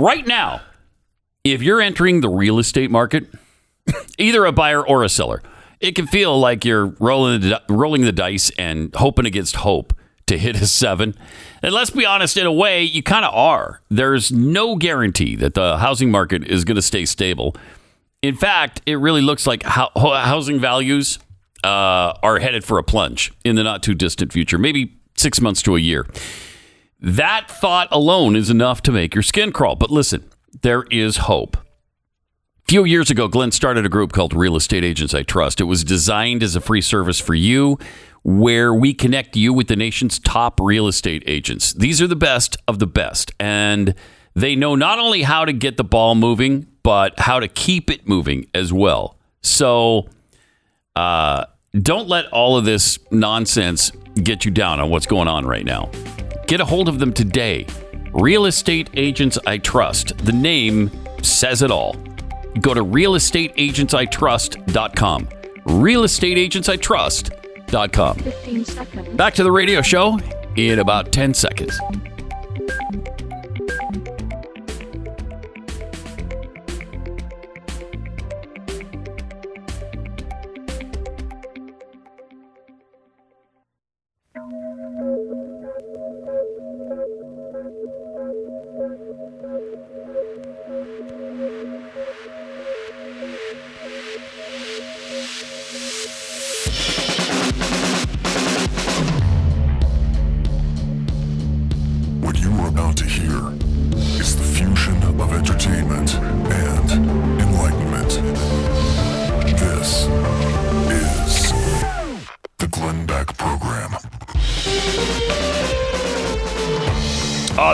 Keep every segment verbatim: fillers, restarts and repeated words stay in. Right now, if you're entering the real estate market, either a buyer or a seller, it can feel like you're rolling the, rolling the dice and hoping against hope to hit a seven. And let's be honest, in a way, you kind of are. There's no guarantee that the housing market is going to stay stable. In fact, it really looks like ho- housing values uh, are headed for a plunge in the not too distant future, maybe six months to a year. That thought alone is enough to make your skin crawl. But listen, there is hope. A few years ago, Glenn started a group called Real Estate Agents I Trust. It was designed as a free service for you, where we connect you with the nation's top real estate agents. These are the best of the best, and they know not only how to get the ball moving, but how to keep it moving as well. So uh, don't let all of this nonsense get you down on what's going on right now. Get a hold of them today. Real Estate Agents I Trust. The name says it all. Go to real estate agents I trust dot com. real estate agents I trust dot com. Back to the radio show in about ten seconds.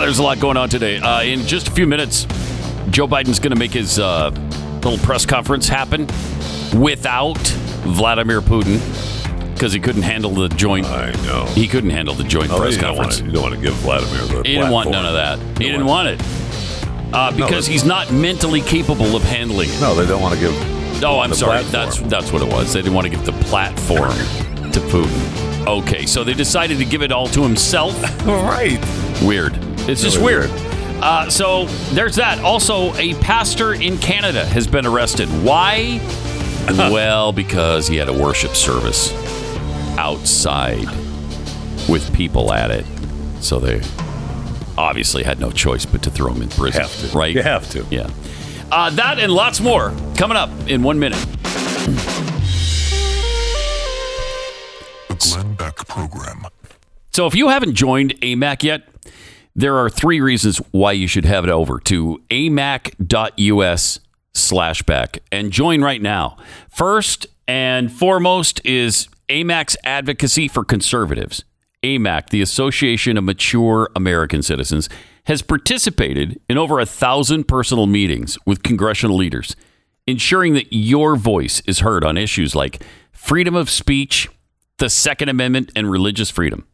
There's a lot going on today. Uh, in just a few minutes, Joe Biden's going to make his uh, little press conference happen without Vladimir Putin because he couldn't handle the joint. I know. He couldn't handle the joint no, press conference. Don't to, you don't want to give Vladimir the platform. He didn't want none of that. He, he didn't want it. Want it. Uh, because no, he's not mentally capable of handling it. No, they don't want to give No, I'm the sorry. Platform. That's that's what it was. They didn't want to give the platform to Putin. Okay, so they decided to give it all to himself. All right. Weird. It's just really weird. weird. Uh, so there's that. Also, a pastor in Canada has been arrested. Why? Well, because he had a worship service outside with people at it. So they obviously had no choice but to throw him in prison. Have to. Right? You have to. Yeah. Uh, that and lots more coming up in one minute. The Glenn Beck Program. So if you haven't joined A M A C yet, there are three reasons why you should have it over to amac.us slash back and join right now. First and foremost is A M A C's advocacy for conservatives. A M A C, the Association of Mature American Citizens, has participated in over a thousand personal meetings with congressional leaders, ensuring that your voice is heard on issues like freedom of speech, the Second Amendment, and religious freedom.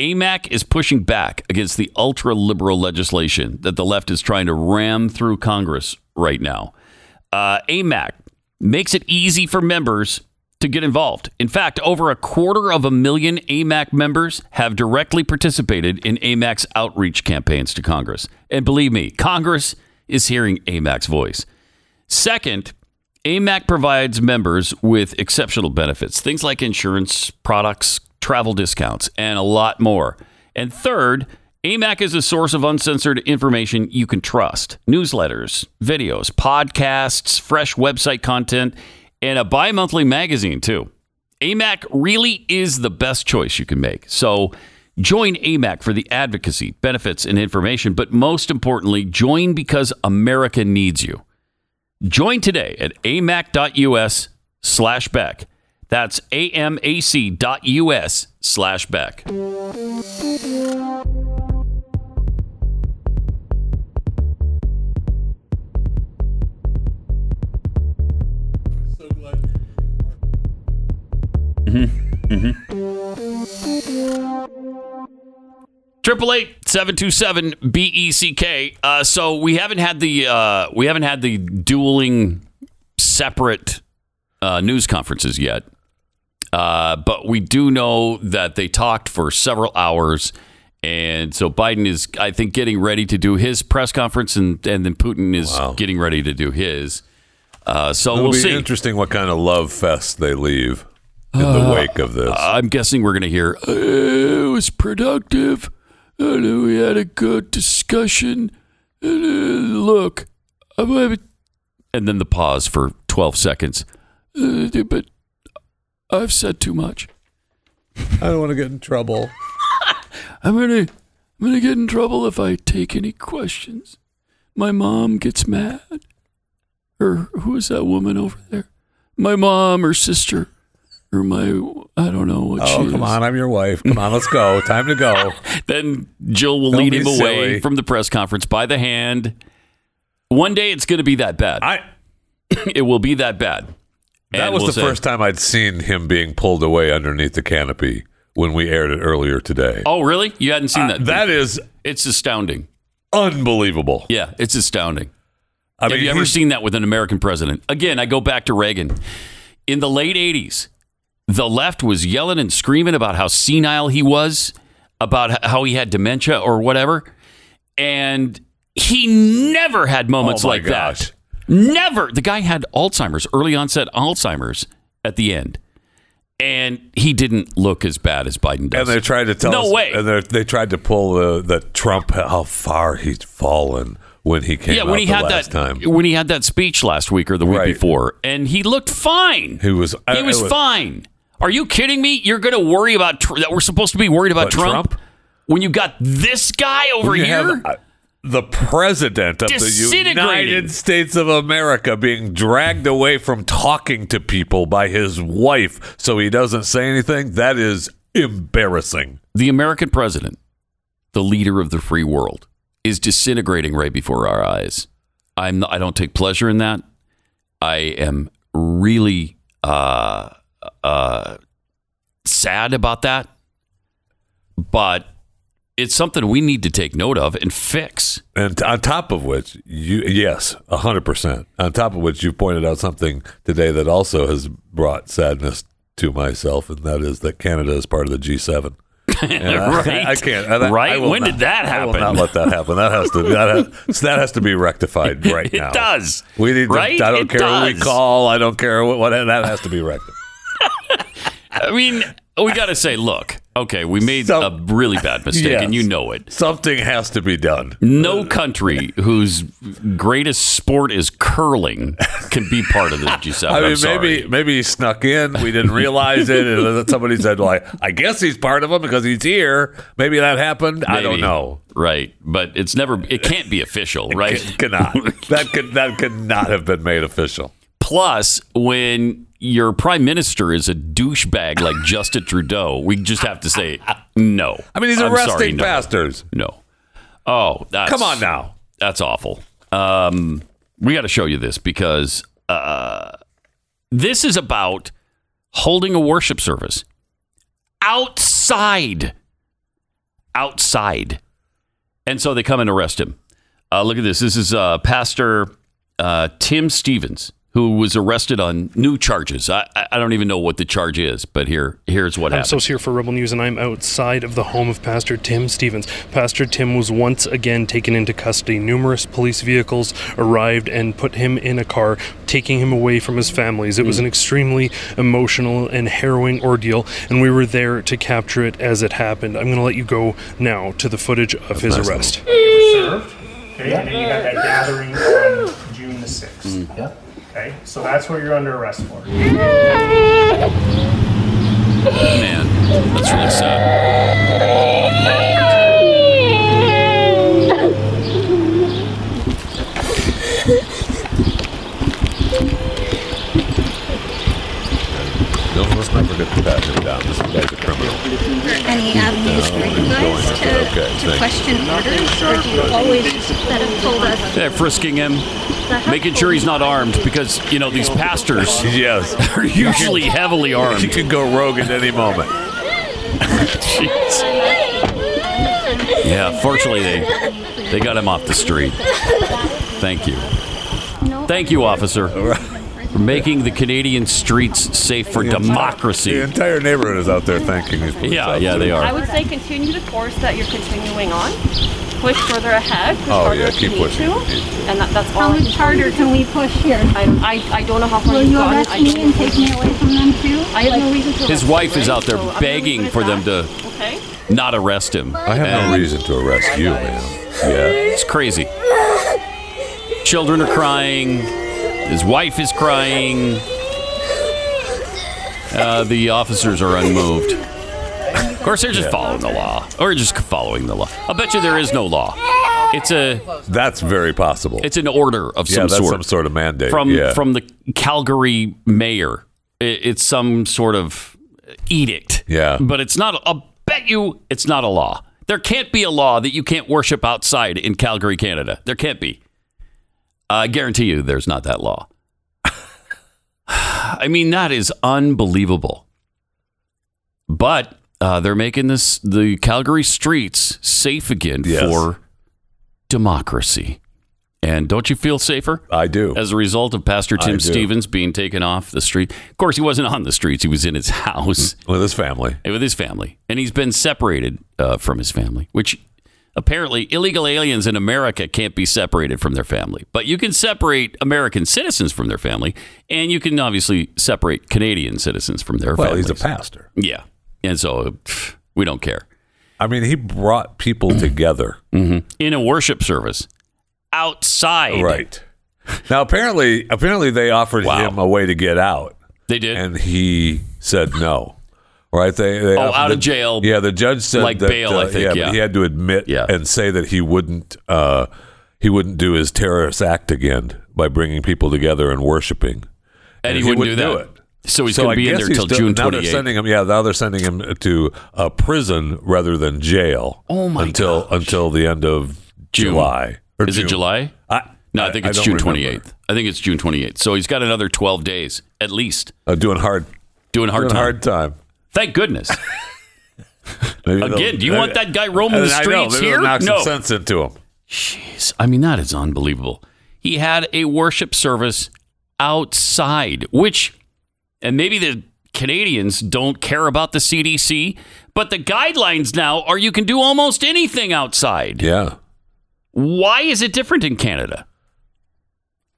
A M A C is pushing back against the ultra-liberal legislation that the left is trying to ram through Congress right now. Uh, A M A C makes it easy for members to get involved. In fact, over a quarter of a million A M A C members have directly participated in A M A C's outreach campaigns to Congress. And believe me, Congress is hearing A M A C's voice. Second, A M A C provides members with exceptional benefits, things like insurance products, travel discounts, and a lot more. And third, A M A C is a source of uncensored information you can trust. Newsletters, videos, podcasts, fresh website content, and a bi-monthly magazine, too. A M A C really is the best choice you can make. So join A M A C for the advocacy, benefits, and information. But most importantly, join because America needs you. Join today at amac.us slash back. That's amac.us slash back. Mm-hmm. Mm-hmm. triple eight seven two seven B E C K. Uh, so we haven't had the uh, we haven't had the dueling separate uh, news conferences yet. Uh, but we do know that they talked for several hours And so Biden is, I think, getting ready to do his press conference, and, and then Putin is wow. getting ready to do his. Uh, so It'll we'll be see. Interesting what kind of love fest they leave in uh, the wake of this. I'm guessing we're going to hear, it was productive, and we had a good discussion, and uh, look, I'm having... And then the pause for twelve seconds. Uh, but I've said too much. I don't want to get in trouble. I'm gonna, I'm gonna get in trouble if I take any questions. My mom gets mad. Or who is that woman over there? My mom or sister or my, I don't know what oh, she is. Oh, come on, I'm your wife. Come on, let's go. Time to go. Then Jill will don't lead him silly. away from the press conference by the hand. One day it's going to be that bad. I. It will be that bad. That was we'll the say, first time I'd seen him being pulled away underneath the canopy when we aired it earlier today. Oh, really? You hadn't seen that? Uh, that is... It's astounding. Unbelievable. Yeah, it's astounding. I Have mean, you ever seen that with an American president? Again, I go back to Reagan. In the late eighties, the left was yelling and screaming about how senile he was, about how he had dementia or whatever, and he never had moments oh like gosh. that. Never. The guy had Alzheimer's, early onset Alzheimer's at the end. And he didn't look as bad as Biden does. And they tried to tell no us, way. And they tried to pull the, the Trump, how far he's fallen when he came yeah, out when he the had last that, time. When he had that speech last week or the week right. before. And he looked fine. He was, he was, was fine. Are you kidding me? You're going to worry about that? We're supposed to be worried about Trump? Trump when you got this guy over here? Have, uh, the president of the United States of America being dragged away from talking to people by his wife so he doesn't say anything. That is embarrassing. The American president, the leader of the free world, is disintegrating right before our eyes. I'm not, I don't take pleasure in that. I am really uh, uh, sad about that. But it's something we need to take note of and fix. And on top of which, you yes, one hundred percent. On top of which, you pointed out something today that also has brought sadness to myself, and that is that Canada is part of the G seven. right? I, I can't. I, right? I when not, did that happen? I will not let that happen. That has to be, that has, that has to be rectified right now. It does. We need. Right? To, I don't it care does. who we call. I don't care what, what that has to be rectified. I mean, we got to say, look, okay, we made Some, a really bad mistake, yes, and you know it. Something has to be done. No country whose greatest sport is curling can be part of the G seven. I mean, I'm sorry. maybe maybe he snuck in. We didn't realize it. And somebody said, well, I, I guess he's part of them because he's here. Maybe that happened. Maybe. I don't know. Right. But it's never, it can't be official, right? It cannot. That could, that could not have been made official. Plus, when your prime minister is a douchebag like Justin Trudeau, we just have to say no. I mean, he's I'm arresting sorry, no. bastards. No. Oh, that's, come on now. That's awful. Um, we got to show you this because uh, this is about holding a worship service outside. Outside. And so they come and arrest him. Uh, look at this. This is uh, Pastor uh, Tim Stevens, who was arrested on new charges. I, I don't even know what the charge is, but here here's what I'm happened. I'm Sos here for Rebel News, and I'm outside of the home of Pastor Tim Stevens. Pastor Tim was once again taken into custody. Numerous police vehicles arrived and put him in a car, taking him away from his families. It was an extremely emotional and harrowing ordeal, and we were there to capture it as it happened. I'm going to let you go now to the footage of That's his nice arrest. You were served, okay, yeah. And then you got that gathering on June the sixth. Mm. Yeah. Okay, so that's what you're under arrest for. Man, that's really sad. Don't let's not forget to pat him down. This guy's a criminal. Any avenues for you guys to, okay, to question orders, or do you always that have told us? They're frisking him. Making sure he's not armed because, you know, these pastors yes. are usually heavily armed. He could go rogue at any moment. Jeez. Yeah, fortunately, they, they got him off the street. Thank you. Thank you, officer. For making the Canadian streets safe for the democracy. Entire, the entire neighborhood is out there thanking these police yeah, officers. Yeah, they are. I would say continue the course that you're continuing on. Push further ahead. Push oh, yeah, keep pushing. To, and that, that's all. How much harder can we push here? I, I, I don't know how far you've gone. Will you arrest me and take me away from them, too? I have like, no reason to His wife is out there so begging for them to okay. not arrest him. I have and no reason to arrest you, man. Yeah. It's crazy. Children are crying. His wife is crying. Uh, the officers are unmoved. Of course, they're just yeah. following the law, or just following the law. I'll bet you there is no law. It's a that's very possible. It's an order of some yeah, that's sort, some sort of mandate from yeah. from the Calgary mayor. It's some sort of edict. Yeah, but it's not. I'll bet you it's not a law. There can't be a law that you can't worship outside in Calgary, Canada. There can't be. I guarantee you there's not that law. I mean, that is unbelievable. But uh, they're making this the Calgary streets safe again yes. for democracy. And don't you feel safer? I do. As a result of Pastor Tim Stevens being taken off the street. Of course, he wasn't on the streets. He was in his house. With his family. With his family. And he's been separated uh, from his family, which... Apparently, illegal aliens in America can't be separated from their family. But you can separate American citizens from their family, and you can obviously separate Canadian citizens from their well, families. Well, he's a pastor. Yeah. And so pff, we don't care. I mean, he brought people together. Mm-hmm. In a worship service. Outside. Right. Now, apparently, apparently they offered wow. him a way to get out. They did? And he said no. Right, they, they oh, out the, of jail. Yeah, the judge said like that, bail. Uh, I think yeah, yeah. he had to admit yeah. and say that he wouldn't uh, he wouldn't do his terrorist act again by bringing people together and worshiping, and, and he, he wouldn't, wouldn't do that. Do it. So he's so going to be in there until June twenty-eighth. Now they're sending him. Yeah, now they're sending him to a prison rather than jail. Oh my Until gosh. until the end of June. July. Or Is June. it July? I, no, I think I, it's I June remember. twenty-eighth. I think it's June twenty-eighth. So he's got another twelve days at least. Uh, doing hard, doing hard, doing time. hard time. Thank goodness. Again, do you maybe, want that guy roaming the streets here? Knock some no. sense into him. Jeez. I mean, that is unbelievable. He had a worship service outside, which, and maybe the Canadians don't care about the C D C, but the guidelines now are you can do almost anything outside. Yeah. Why is it different in Canada?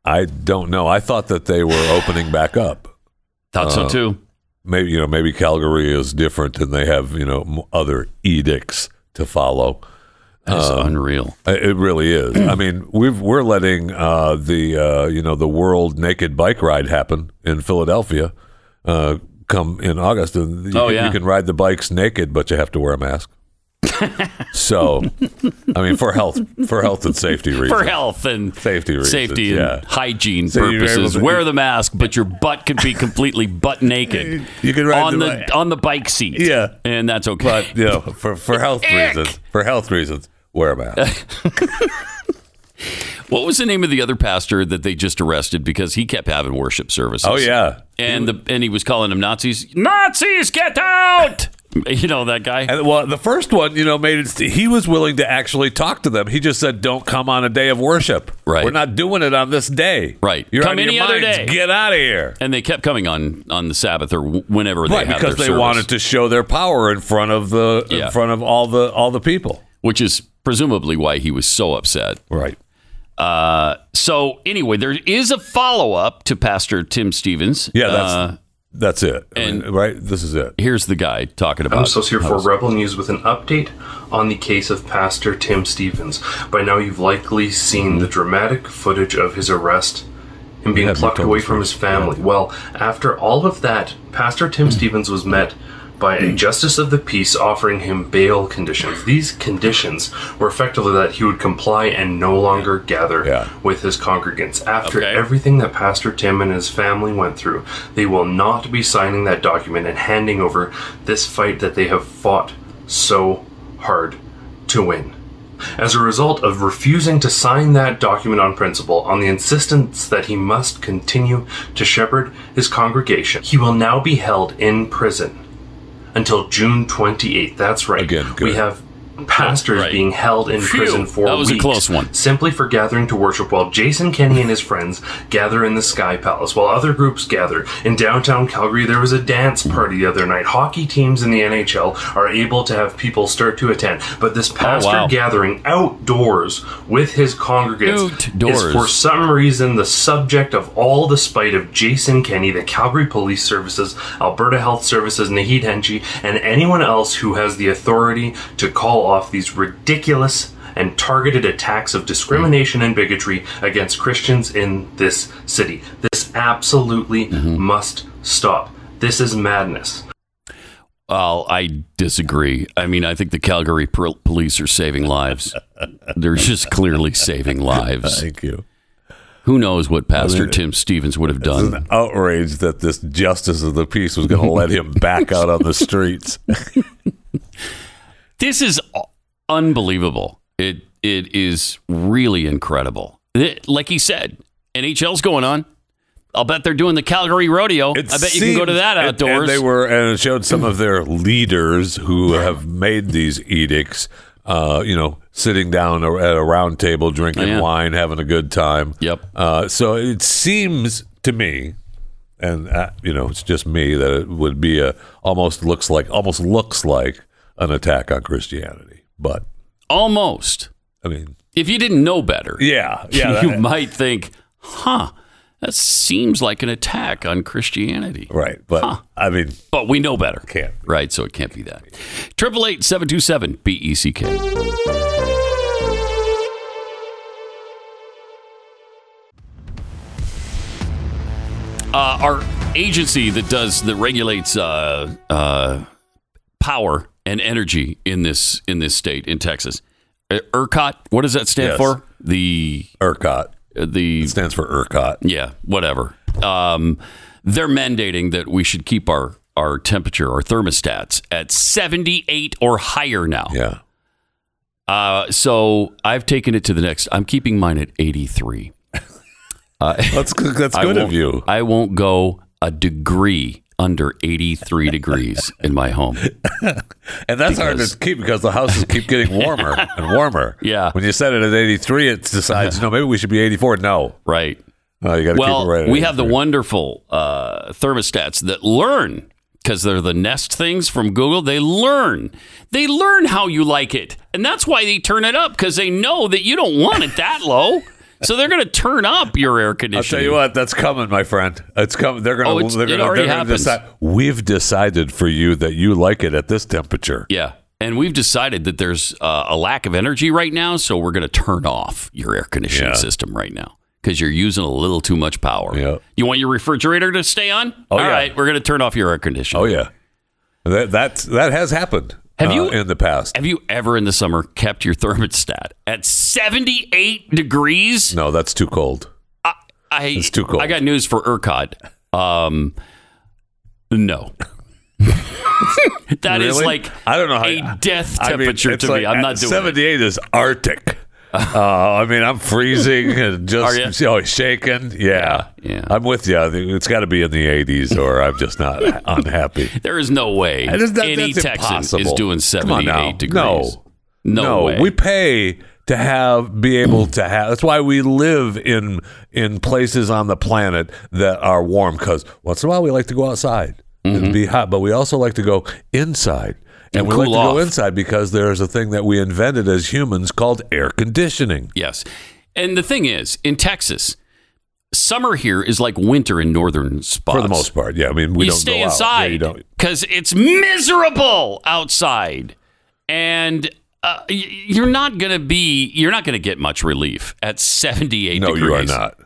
I don't know. I thought that they were opening back up. Thought uh, so, too. Maybe, you know, maybe Calgary is different and they have, you know, other edicts to follow. That's um, unreal. It really is. I mean, we've, we're letting uh, the, uh, you know, the World Naked Bike Ride happen in Philadelphia uh, come in August. And you, oh, yeah. you can ride the bikes naked, but you have to wear a mask. So, I mean, for health, for health and safety reasons, for health and safety reasons, safety and yeah. hygiene so purposes, to, wear the mask, but your butt could be completely butt naked. You can ride on the, the on the bike seat, yeah, and that's okay. But you know, for for health Ick. reasons, for health reasons, wear a mask. What was the name of the other pastor that they just arrested because he kept having worship services? Oh yeah, and the and he was calling them Nazis. Nazis, get out! You know, that guy. And, well, the first one, you know, made it. He was willing to actually talk to them. He just said, don't come on a day of worship. Right. We're not doing it on this day. Right. You're come any other minds. day. Get out of here. And they kept coming on, on the Sabbath or whenever they right, had their service. Because they wanted to show their power in front of the yeah. in front of all the all the people. Which is presumably why he was so upset. Right. Uh, so, anyway, there is a follow-up to Pastor Tim Stevens. Yeah, that's... Uh, That's it. And I mean, right? This is it. Here's the guy talking about it. I'm so here for Rebel News with an update on the case of Pastor Tim Stevens. By now, you've likely seen the dramatic footage of his arrest and being plucked away from his family. Well, after all of that, Pastor Tim Stevens was met by a justice of the peace offering him bail conditions. These conditions were effectively that he would comply and no longer gather yeah. with his congregants. After okay. everything that Pastor Tim and his family went through, they will not be signing that document and handing over this fight that they have fought so hard to win. As a result of refusing to sign that document on principle, on the insistence that he must continue to shepherd his congregation, he will now be held in prison until June twenty-eighth. That's right. Again, we have pastors right. being held in Phew, prison for that was weeks a close one. Simply for gathering to worship while Jason Kenney and his friends gather in the Sky Palace, while other groups gather. In downtown Calgary, there was a dance party the other night. Hockey teams in the N H L are able to have people start to attend. But this pastor oh, wow. gathering outdoors with his congregants outdoors. is for some reason the subject of all the spite of Jason Kenney, the Calgary Police Services, Alberta Health Services, Nahid Henji, and anyone else who has the authority to call off these ridiculous and targeted attacks of discrimination and bigotry against Christians in this city. This absolutely mm-hmm. must stop. This is madness. Well, I disagree. I mean, I think the Calgary police are saving lives. They're just clearly saving lives. Thank you. Who knows what Pastor I mean, Tim Stevens would have done. It's an outrage that this justice of the peace was going to let him back out on the streets. This is unbelievable. It It is really incredible. It, like he said, N H L's going on. I'll bet they're doing the Calgary Rodeo. It I bet you seems, can go to that outdoors. And, and they were, and it showed some of their leaders who have made these edicts, uh, you know, sitting down at a round table, drinking oh, yeah. wine, having a good time. Yep. Uh, so it seems to me, and, uh, you know, it's just me, that it would be a almost looks like, almost looks like an attack on Christianity. But almost. I mean, if you didn't know better, yeah, yeah, you that, might think, huh. That seems like an attack on Christianity. Right. But huh. I mean, but we know better. Can't. Right. So it can't be that. eight eight eight, seven two seven, B E C K. Uh, our agency that does that regulates uh, uh, power and energy in this in this state, in Texas. ERCOT. What does that stand yes. for? The ERCOT. The, it stands for ERCOT. Yeah, whatever. Um, they're mandating that we should keep our, our temperature, our thermostats at seventy-eight or higher now. Yeah. Uh, so I've taken it to the next. I'm keeping mine at eighty-three. Uh, that's that's good of you. I won't go a degree under eighty-three degrees in my home. And that's because, hard to keep because the houses keep getting warmer and warmer. Yeah. When you set it at eighty-three, it decides, no, maybe we should be eighty-four. No. Right. No, you gotta well, keep it right at we have the wonderful uh, thermostats that learn, because they're the Nest things from Google. They learn. They learn how you like it. And that's why they turn it up, because they know that you don't want it that low. So they're going to turn up your air conditioning. I'll tell you what, that's coming, my friend. It's coming. They're going oh, to. It already happens. Decide, we've decided for you that you like it at this temperature. Yeah, and we've decided that there's uh, a lack of energy right now, so we're going to turn off your air conditioning yeah. system right now because you're using a little too much power. Yeah. You want your refrigerator to stay on? Oh, All yeah. right, we're going to turn off your air conditioning. Oh yeah, that that's, that has happened. Have you uh, in the past? Have you ever in the summer kept your thermostat at seventy-eight degrees? No, that's too cold. I, I it's too cold. I got news for ERCOT. Um, no, that really? is like I don't know how, a death temperature I mean, to like, me. I'm not doing seventy-eight. It. Is Arctic. Uh, I mean, I'm freezing and just you know, shaking. Yeah. yeah, yeah. I'm with you. It's got to be in the eighties, or I'm just not unhappy. There is no way that, any Texan impossible. is doing seventy-eight degrees. No, no, no way. We pay to have be able to have. That's why we live in in places on the planet that are warm. Because once in a while we like to go outside mm-hmm. and be hot, but we also like to go inside. And, and we cool like to off. go inside because there's a thing that we invented as humans called air conditioning. Yes. And the thing is, in Texas, summer here is like winter in northern spots. For the most part, yeah. I mean, we you don't stay go inside because yeah, it's miserable outside. And uh, you're not going to be, you're not going to get much relief at seventy-eight no, degrees. No, you are not.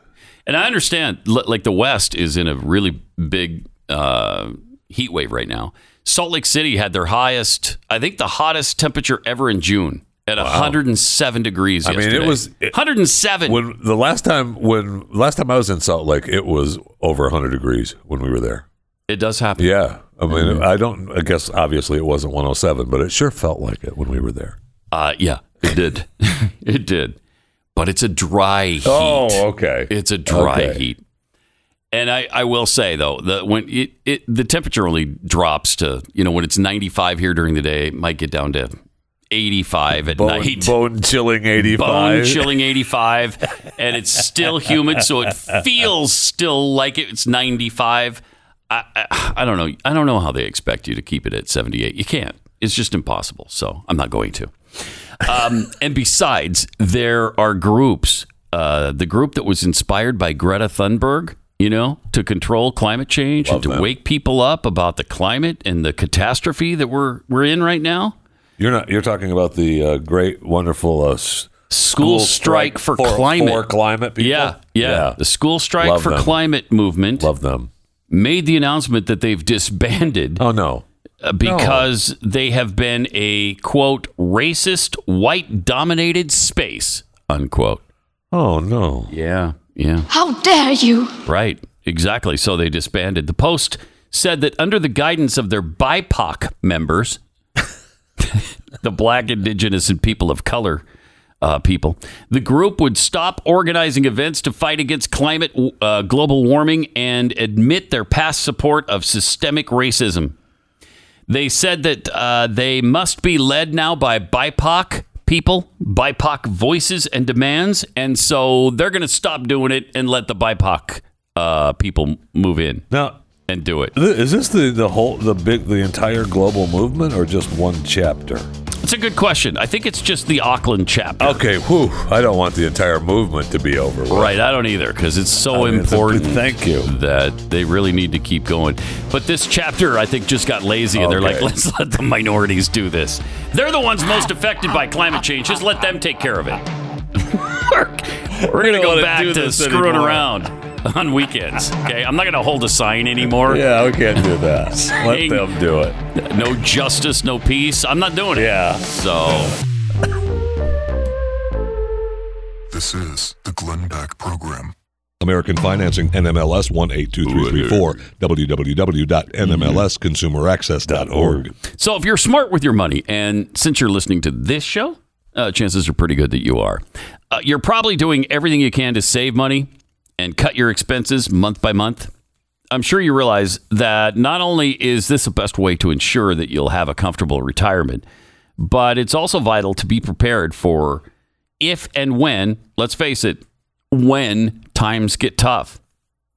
And I understand, like the West is in a really big uh, heat wave right now. Salt Lake City had their highest, I think the hottest temperature ever in June at wow. one hundred seven degrees yesterday. I mean, it was... It, one hundred seven. When the last time when last time I was in Salt Lake, it was over one hundred degrees when we were there. It does happen. Yeah. I mean, mm-hmm. I don't... I guess, obviously, it wasn't one oh seven, but it sure felt like it when we were there. Uh, yeah, it did. It did. But it's a dry heat. Oh, okay. It's a dry okay. heat. And I, I will say, though, that when it, it the temperature only drops to, you know, when it's ninety-five here during the day, it might get down to eighty-five at bone, night. Bone-chilling eighty-five. Bone-chilling eighty-five, and it's still humid, so it feels still like it's ninety-five. I, I, I don't know. I don't know how they expect you to keep it at seventy-eight. You can't. It's just impossible, so I'm not going to. Um, and besides, there are groups. Uh, the group that was inspired by Greta Thunberg, you know, to control climate change Love and to them. wake people up about the climate and the catastrophe that we're we're in right now. You're not. You're talking about the uh, great, wonderful uh, school, school strike, strike for, for climate. For climate people? Yeah, yeah, yeah. The school strike Love for them. climate movement. Love them. Made the announcement that they've disbanded. Oh no. Because no. they have been a, quote, racist, white-dominated space, unquote. Oh, no. Yeah, yeah. How dare you? Right, exactly. So they disbanded. The Post said that under the guidance of their B I P O C members, the Black, Indigenous, and People of Color uh, people, the group would stop organizing events to fight against climate, uh, global warming, and admit their past support of systemic racism. They said that uh, they must be led now by B I P O C people, B I P O C voices and demands. And so they're going to stop doing it and let the B I P O C uh, people move in now and do it. Th- is this the, the whole, the big, the entire global movement or just one chapter? It's a good question. I think it's just the Auckland chapter. Okay, whew. I don't want the entire movement to be over with. Right, I don't either, because it's so I mean, important it's a, thank you. that they really need to keep going. But this chapter, I think, just got lazy, and okay. they're like, let's let the minorities do this. They're the ones most affected by climate change. Just let them take care of it. We're going to go back to, to screwing anymore. around on weekends. Okay, I'm not going to hold a sign anymore. Yeah, we can't do that. Let them do it. No justice, no peace. I'm not doing it. Yeah. So. This is the Glenn Beck Program. American Financing, N M L S one eight two three three four, w w w dot n m l s consumer access dot org. So if you're smart with your money, and since you're listening to this show, uh, chances are pretty good that you are. Uh, you're probably doing everything you can to save money and cut your expenses month by month. I'm sure you realize that not only is this the best way to ensure that you'll have a comfortable retirement, but it's also vital to be prepared for if and when, let's face it, when times get tough.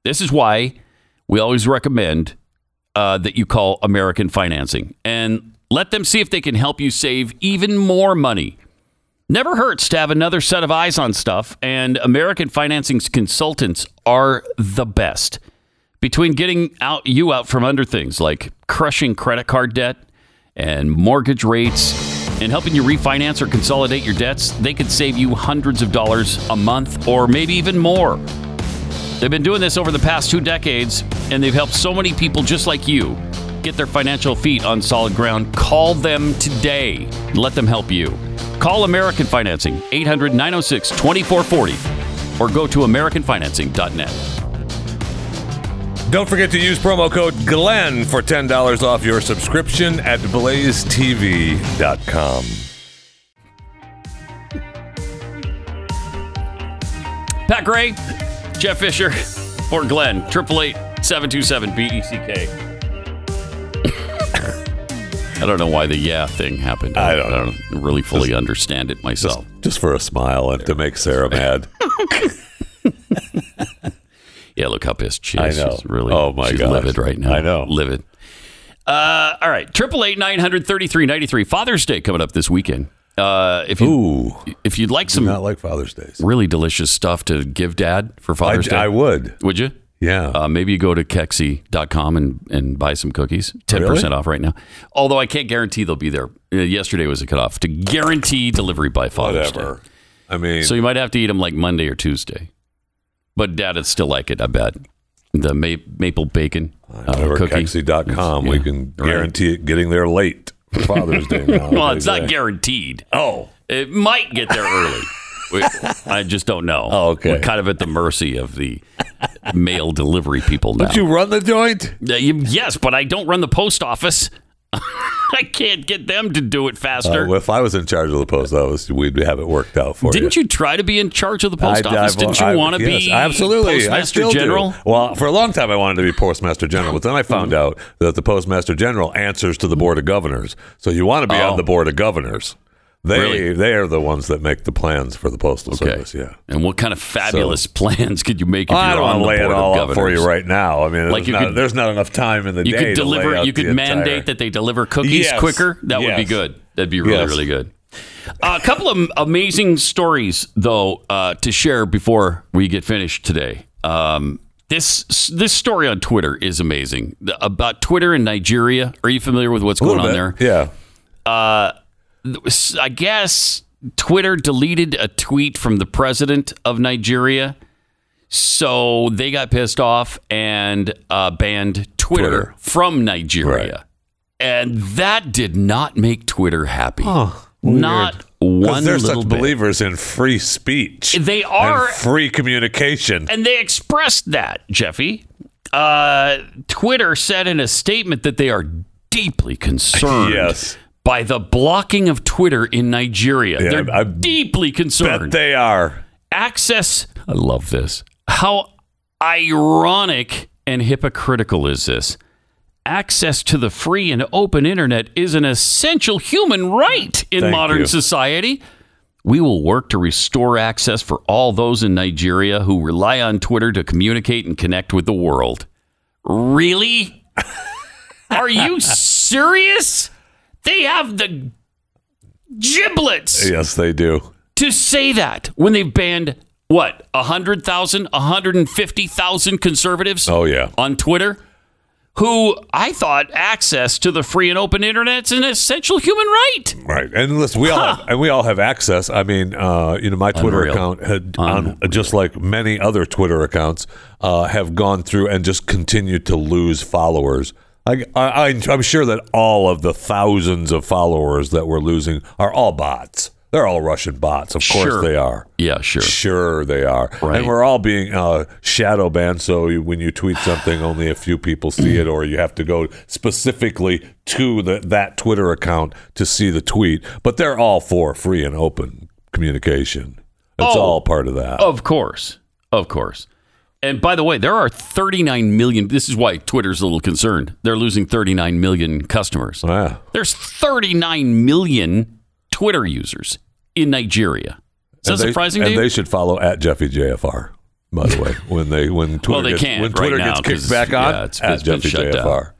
This is why we always recommend uh, that you call American Financing and let them see if they can help you save even more money. Never hurts to have another set of eyes on stuff, and American Financing's consultants are the best. Between getting out you out from under things like crushing credit card debt and mortgage rates and helping you refinance or consolidate your debts, they could save you hundreds of dollars a month or maybe even more. They've been doing this over the past two decades, and they've helped so many people just like you get their financial feet on solid ground. Call them today and let them help you. Call American Financing, eight hundred nine oh six two four four oh, or go to american financing dot net. Don't forget to use promo code Glenn for ten dollars off your subscription at blaze t v dot com. Pat Gray, Jeff Fisher, or Glenn, eight eight eight seven two seven B E C K. I don't know why the yeah thing happened. I, I, don't, I don't really fully just, understand it myself. Just, just for a smile and to make Sarah mad. Yeah, look how pissed she is. I know. She's really, oh my she's livid right now. I know. Livid. Uh, all right. eight eight eight nine three three nine three. Father's Day coming up this weekend. Uh, if you Ooh, if you'd like some not like Father's Days. really delicious stuff to give Dad for Father's I, Day, I would. Would you? Yeah. Uh, maybe you go to Kexi dot com and, and buy some cookies. ten percent really? off right now. Although I can't guarantee they'll be there. Uh, yesterday was a cutoff to guarantee delivery by Father's Whatever. Day. I mean, so you might have to eat them like Monday or Tuesday. But Dad would still like it, I bet. The ma- maple bacon uh, cookie. Kexi dot com. Yeah. We can guarantee right. it getting there late for Father's Day now. Well, it's not guaranteed. Oh. It might get there early. I just don't know. Oh, okay. We're kind of at the mercy of the mail delivery people now. Don't you run the joint? Uh, you, yes, but I don't run the post office. I can't get them to do it faster. Uh, well, if I was in charge of the post office, we'd have it worked out for you. Didn't you try to be in charge of the post I, office? I, Didn't you I, want to yes, be absolutely. Postmaster I General? Do. Well, for a long time, I wanted to be Postmaster General, but then I found out that the Postmaster General answers to the Board of Governors. So you want to be oh. on the Board of Governors. They really? They are the ones that make the plans for the Postal okay. Service, yeah. And what kind of fabulous so, plans could you make if I you're on the Board of Governors? I don't want to lay it all up for you right now. I mean, like there's, not, could, there's not enough time in the you day could deliver, to lay out You could the mandate entire... that they deliver cookies yes. quicker. That yes. would be good. That'd be really, yes. really good. A couple of amazing stories, though, uh, to share before we get finished today. Um, this this story on Twitter is amazing. About Twitter in Nigeria. Are you familiar with what's going on there? Yeah. Uh, I guess Twitter deleted a tweet from the president of Nigeria, so they got pissed off and uh, banned Twitter, Twitter from Nigeria. Right. And that did not make Twitter happy. Oh, not one little bit. Because they're such believers in free speech. They are. And free communication. And they expressed that, Jeffy. Uh, Twitter said in a statement that they are deeply concerned. Yes. By the blocking of Twitter in Nigeria. Yeah, They're I deeply concerned. Bet they are. Access. I love this. How ironic and hypocritical is this? Access to the free and open internet is an essential human right in Thank modern you. society. We will work to restore access for all those in Nigeria who rely on Twitter to communicate and connect with the world. Really? Are you serious? They have the giblets. Yes, they do. To say that when they've banned, what, one hundred thousand, one hundred fifty thousand conservatives oh, yeah. on Twitter, who I thought access to the free and open internet is an essential human right. Right. And listen, we, huh. all, have, and we all have access. I mean, uh, you know, my Twitter Unreal. account, had, on, just like many other Twitter accounts, uh, have gone through and just continue to lose followers. I, I, I'm sure that all of the thousands of followers that we're losing are all bots. They're all Russian bots. Of sure. course they are. Yeah, sure. Sure they are. Right. And we're all being uh, shadow banned, so you, when you tweet something, only a few people see it, or you have to go specifically to the, that Twitter account to see the tweet. But they're all for free and open communication. It's oh, all part of that. Of course. Of course. And by the way, there are thirty-nine million. This is why Twitter's a little concerned. They're losing thirty-nine million customers. Wow. There's thirty-nine million Twitter users in Nigeria. Is that surprising to you? And they should follow at JeffyJFR, by the way, when they when Twitter well, they gets, when Twitter right now, gets kicked back on, yeah, it's, at it's JeffyJFR.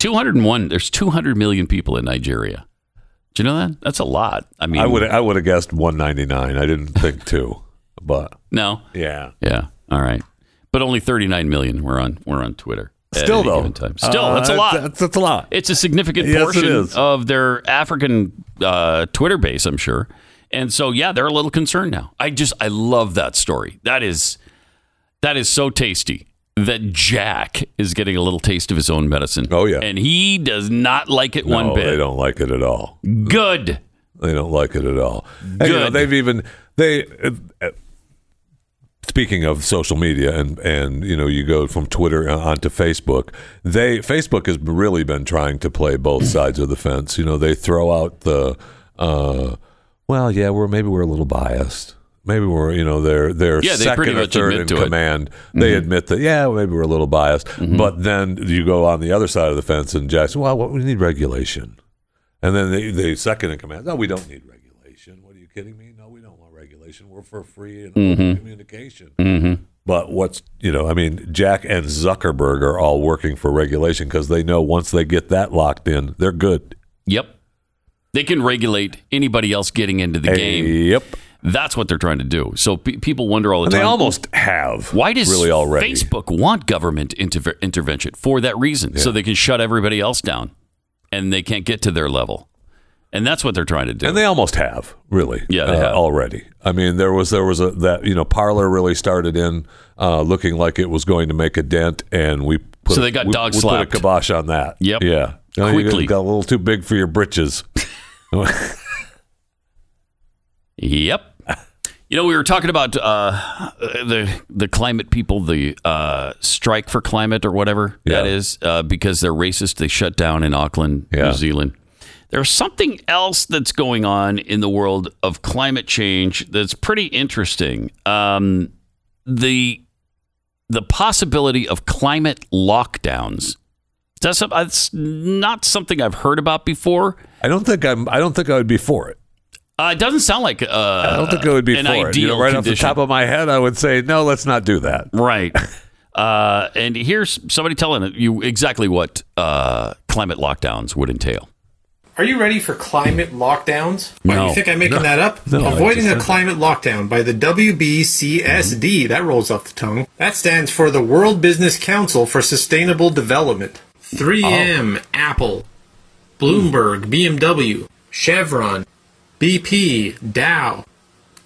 two hundred one. There's two hundred million people in Nigeria. Do you know that? That's a lot. I mean, I would I would have guessed one ninety-nine. I didn't think two, but no. Yeah. Yeah. All right, but only thirty-nine million were on were on Twitter. Still though, time. still uh, that's a lot. That's, that's a lot. It's a significant yes, portion of their African uh, Twitter base, I'm sure. And so, yeah, they're a little concerned now. I just I love that story. That is that is so tasty that Jack is getting a little taste of his own medicine. Oh yeah, and he does not like it no, one bit. They don't like it at all. Good. They don't like it at all. Good. And, you know, they've even they. Uh, Speaking of social media, and, and you know, you go from Twitter onto Facebook. They Facebook has really been trying to play both sides of the fence. You know, they throw out the, uh, well, yeah, we're maybe we're a little biased. Maybe we're, you know, they're they're yeah, they second or third in command. It. They mm-hmm. admit that, yeah, maybe we're a little biased. Mm-hmm. But then you go on the other side of the fence, and Jackson, well, what, we need regulation. And then they they second in command. No, we don't need regulation. What are you kidding me? No, we don't. We're for free and open mm-hmm. communication. Mm-hmm. But what's, you know, I mean, Jack and Zuckerberg are all working for regulation because they know once they get that locked in, they're good. Yep. They can regulate anybody else getting into the hey, game. Yep. That's what they're trying to do. So pe- people wonder all the and time. They almost have. Why does really Facebook want government inter- intervention? For that reason. Yeah. So they can shut everybody else down and they can't get to their level. And that's what they're trying to do. And they almost have, really. Yeah, they uh, have. Already. I mean, there was there was a that, you know, Parler really started in uh, looking like it was going to make a dent, and we put, so they got a, dog we, we put a kibosh on that. Yep. Yeah. Quickly. You got a little too big for your britches. Yep. You know, we were talking about uh, the the climate people, the uh, strike for climate or whatever yeah. that is, uh, because they're racist. They shut down in Auckland, yeah. New Zealand. There's something else that's going on in the world of climate change that's pretty interesting. Um, the the possibility of climate lockdowns. That's, that's not something I've heard about before. I don't think I'm. I don't think I would be for it. Uh, it doesn't sound like uh, I don't think it would be an for it. You know, right condition. Off the top of my head, I would say, no, let's not do that. Right. Uh, and here's somebody telling you exactly what uh, climate lockdowns would entail. Are you ready for climate lockdowns? No. Why, you think I'm making no. that up? No, Avoiding a Climate Lockdown by the W B C S D. Mm-hmm. That rolls off the tongue. That stands for the World Business Council for Sustainable Development. three M, oh. Apple, Bloomberg, B M W, Chevron, B P, Dow,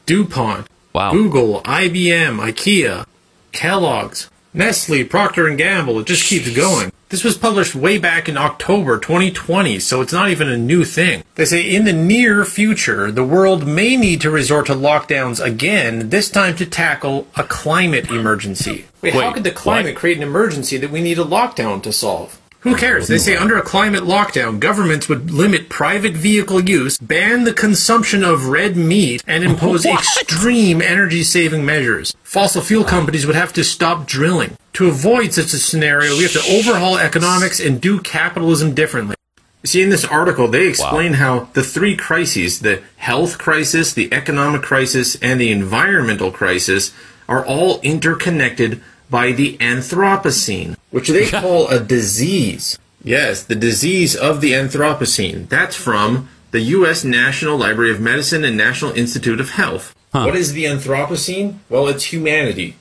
DuPont, wow. Google, I B M, IKEA, Kellogg's, Nestle, Procter and Gamble. It just keeps going. This was published way back in October twenty twenty, so it's not even a new thing. They say in the near future, the world may need to resort to lockdowns again, this time to tackle a climate emergency. Wait, Wait how could the climate what? create an emergency that we need a lockdown to solve? Who cares? They say under a climate lockdown, governments would limit private vehicle use, ban the consumption of red meat, and impose what? extreme energy-saving measures. Fossil fuel companies would have to stop drilling. To avoid such a scenario, we have to overhaul economics and do capitalism differently. You see, in this article, they explain wow. how the three crises, the health crisis, the economic crisis, and the environmental crisis, are all interconnected by the Anthropocene, which they call a disease. Yes, the disease of the Anthropocene. That's from the U S National Library of Medicine and National Institute of Health. Huh. What is the Anthropocene? Well, it's humanity.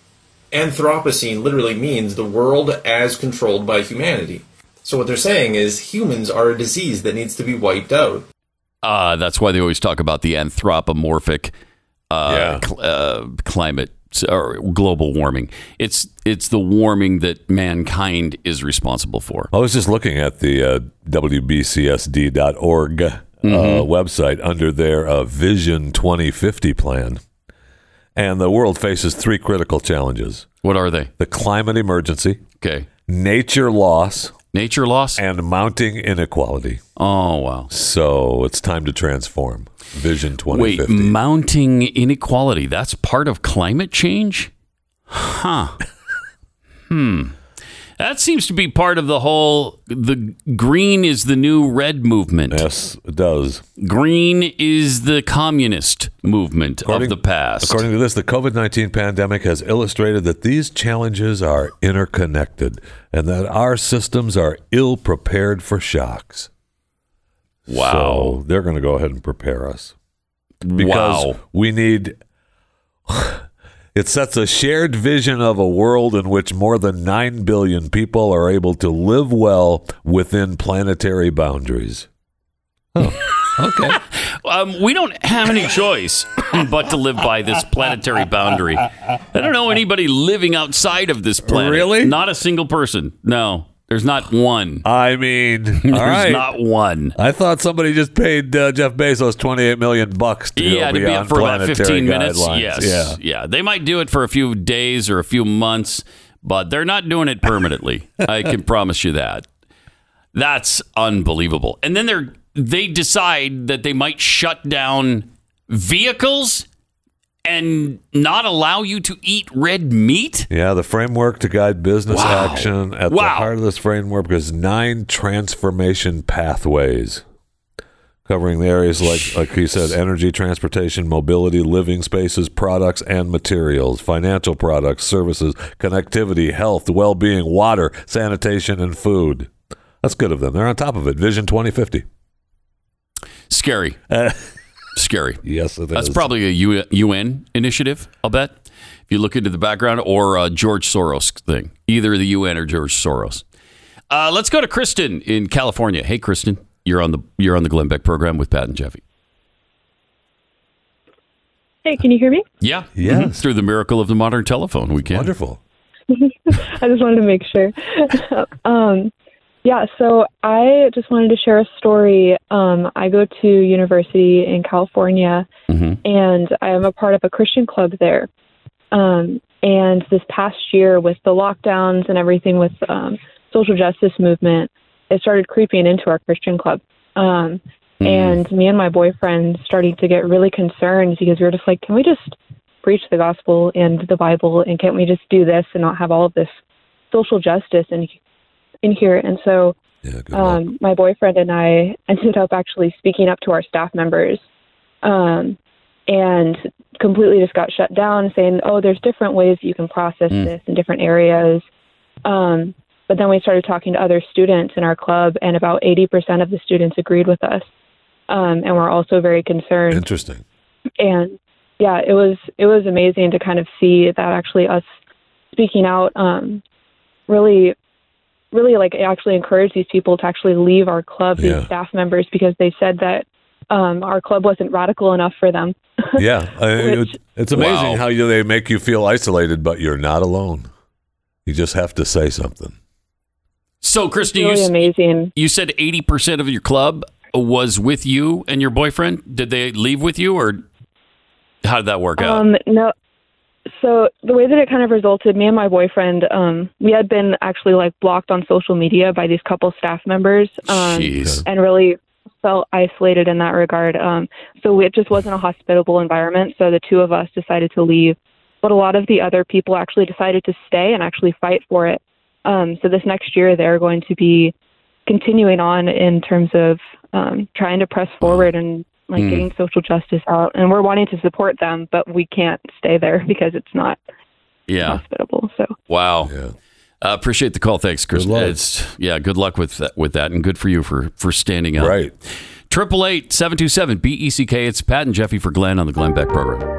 Anthropocene literally means the world as controlled by humanity. So what they're saying is humans are a disease that needs to be wiped out. Uh, that's why they always talk about the anthropomorphic uh, yeah. cl- uh, climate or global warming. It's it's the warming that mankind is responsible for. I was just looking at the uh, W B C S D dot org uh, mm-hmm. website under their uh, Vision twenty fifty plan. And the world faces three critical challenges. What are they? The climate emergency. Okay. Nature loss. Nature loss. And mounting inequality. Oh, wow. So it's time to transform. Vision twenty fifty. Wait, mounting inequality. That's part of climate change? Huh. hmm. That seems to be part of the whole, the green is the new red movement. Yes, it does. Green is the communist movement according, of the past. According to this, the COVID nineteen pandemic has illustrated that these challenges are interconnected and that our systems are ill-prepared for shocks. Wow. So they're going to go ahead and prepare us. Because wow. we need... It sets a shared vision of a world in which more than nine billion people are able to live well within planetary boundaries. Oh, okay. um, we don't have any choice but to live by this planetary boundary. I don't know anybody living outside of this planet. Really? Not a single person. No. There's not one. I mean, there's right. not one. I thought somebody just paid uh, Jeff Bezos twenty-eight million bucks to yeah, go beyond to be for about fifteen minutes. Guidelines. Yes, yeah. yeah, they might do it for a few days or a few months, but they're not doing it permanently. I can promise you that. That's unbelievable. And then they're they decide that they might shut down vehicles and not allow you to eat red meat? Yeah, the framework to guide business wow. action. At wow. the heart of this framework is nine transformation pathways, covering the areas like, like he said, energy, transportation, mobility, living spaces, products and materials, financial products, services, connectivity, health, well-being, water, sanitation, and food. That's good of them. They're on top of it. Vision twenty fifty. Scary. Uh, Scary. Yes, it is. That's probably a U N initiative, I'll bet. If you look into the background, or a George Soros thing, either the U N or George Soros. Uh, let's go to Kristen in California. Hey, Kristen, you're on the you're on the Glenn Beck program with Pat and Jeffy. Hey, can you hear me? Yeah, yes. Mm-hmm. Through the miracle of the modern telephone, we can. Wonderful. I just wanted to make sure. um, Yeah, so I just wanted to share a story. Um, I go to university in California, mm-hmm. and I am a part of a Christian club there. Um, and this past year, with the lockdowns and everything with um, social justice movement, it started creeping into our Christian club. Um, mm. And me and my boyfriend started to get really concerned because we were just like, can we just preach the gospel and the Bible, and can't we just do this and not have all of this social justice and in here? And so yeah, um, my boyfriend and I ended up actually speaking up to our staff members um, and completely just got shut down, saying, oh, there's different ways you can process mm. this in different areas. Um, but then we started talking to other students in our club, and about eighty percent of the students agreed with us. Um, and we're also very concerned. Interesting. And yeah, it was, it was amazing to kind of see that actually us speaking out, um, really, really like actually encouraged these people to actually leave our club, yeah. these staff members, because they said that, um, our club wasn't radical enough for them. Yeah. Which, it's, it's amazing wow. how you, they make you feel isolated, but you're not alone. You just have to say something. So Kristen, really you, amazing. You said eighty percent of your club was with you and your boyfriend. Did they leave with you, or how did that work out? Um, no. So the way that it kind of resulted, me and my boyfriend, um, we had been actually like blocked on social media by these couple staff members, um, Jeez. and really felt isolated in that regard. Um, so it just wasn't a hospitable environment. So the two of us decided to leave, but a lot of the other people actually decided to stay and actually fight for it. Um, so this next year, they're going to be continuing on in terms of um, trying to press forward and like mm. getting social justice out, and we're wanting to support them, but we can't stay there because it's not yeah. hospitable. So wow, yeah. uh, appreciate the call. Thanks, Kristen. Good it's, yeah, good luck with that, with that, and good for you for for standing up. Right, triple eight seven two seven B E C K. It's Pat and Jeffy for Glenn on the Glenn Beck program.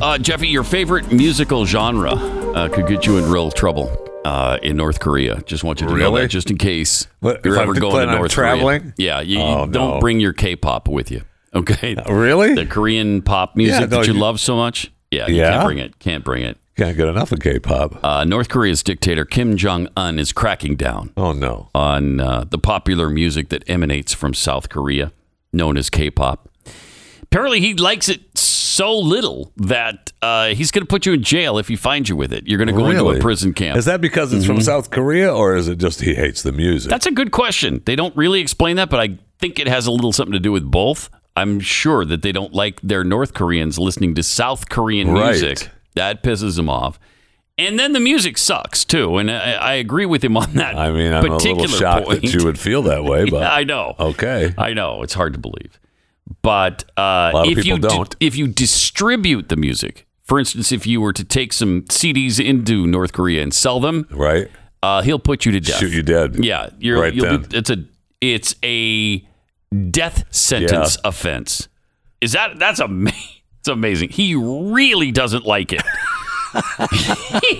Uh, Jeffy, your favorite musical genre uh, could get you in real trouble. Uh, in North Korea. Just want you to really? know that, just in case what, you're ever going to North traveling? Korea. Yeah, you, oh, you don't no. bring your K-pop with you. Okay? Uh, really? The Korean pop music yeah, no, that you, you love so much? Yeah, you yeah? can't bring it. Can't bring it. Can't get enough of K-pop. Uh, North Korea's dictator Kim Jong-un is cracking down. Oh, no. On uh, the popular music that emanates from South Korea, known as K-pop. Apparently, he likes it so little that uh, he's going to put you in jail if he finds you with it. You're going to go really? into a prison camp. Is that because it's mm-hmm. from South Korea, or is it just he hates the music? That's a good question. They don't really explain that, but I think it has a little something to do with both. I'm sure that they don't like their North Koreans listening to South Korean right. music. That pisses them off. And then the music sucks, too, and I, I agree with him on that. I mean, I'm a little shocked point. that you would feel that way, but yeah, I know. Okay. I know. It's hard to believe. But uh, if you di- if you distribute the music, for instance, if you were to take some C Ds into North Korea and sell them, right, uh, he'll put you to death. Shoot you dead. Yeah, you're right. You'll then. Be, it's a it's a death sentence yeah. offense. Is that that's amazing? It's amazing. He really doesn't like it.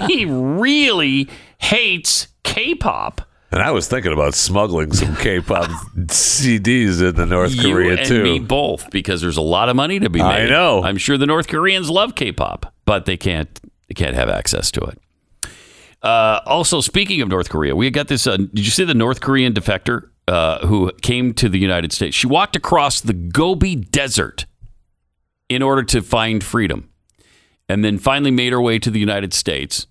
He really hates K-pop. And I was thinking about smuggling some K-pop C Ds into North you Korea, and too. and me both, because there's a lot of money to be made. I know. I'm sure the North Koreans love K-pop, but they can't they can't have access to it. Uh, also, speaking of North Korea, we got this. Uh, did you see the North Korean defector uh, who came to the United States? She walked across the Gobi Desert in order to find freedom, and then finally made her way to the United States,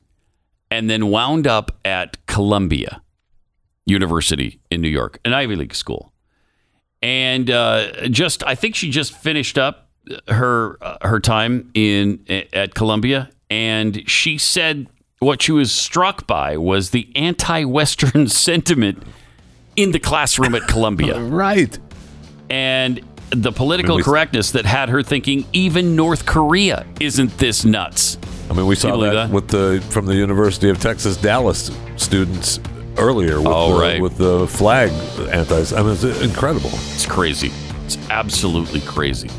and then wound up at Columbia University in New York, an Ivy League school. And uh, just I think she just finished up her uh, her time in at Columbia, and she said what she was struck by was the anti-Western sentiment in the classroom at Columbia. Right. And the political I mean, correctness that had her thinking, even North Korea isn't this nuts. I mean, we saw that, that with the from the University of Texas, Dallas students earlier with, oh, the, right. with the flag antis. I mean, it's incredible. It's crazy. It's absolutely crazy.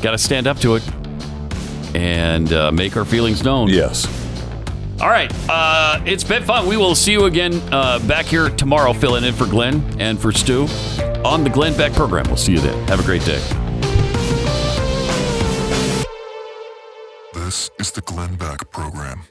Got to stand up to it and uh, make our feelings known. Yes. All right. Uh, it's been fun. We will see you again uh, back here tomorrow, filling in for Glenn and for Stu on the Glenn Beck program. We'll see you then. Have a great day. This is the Glenn Beck program.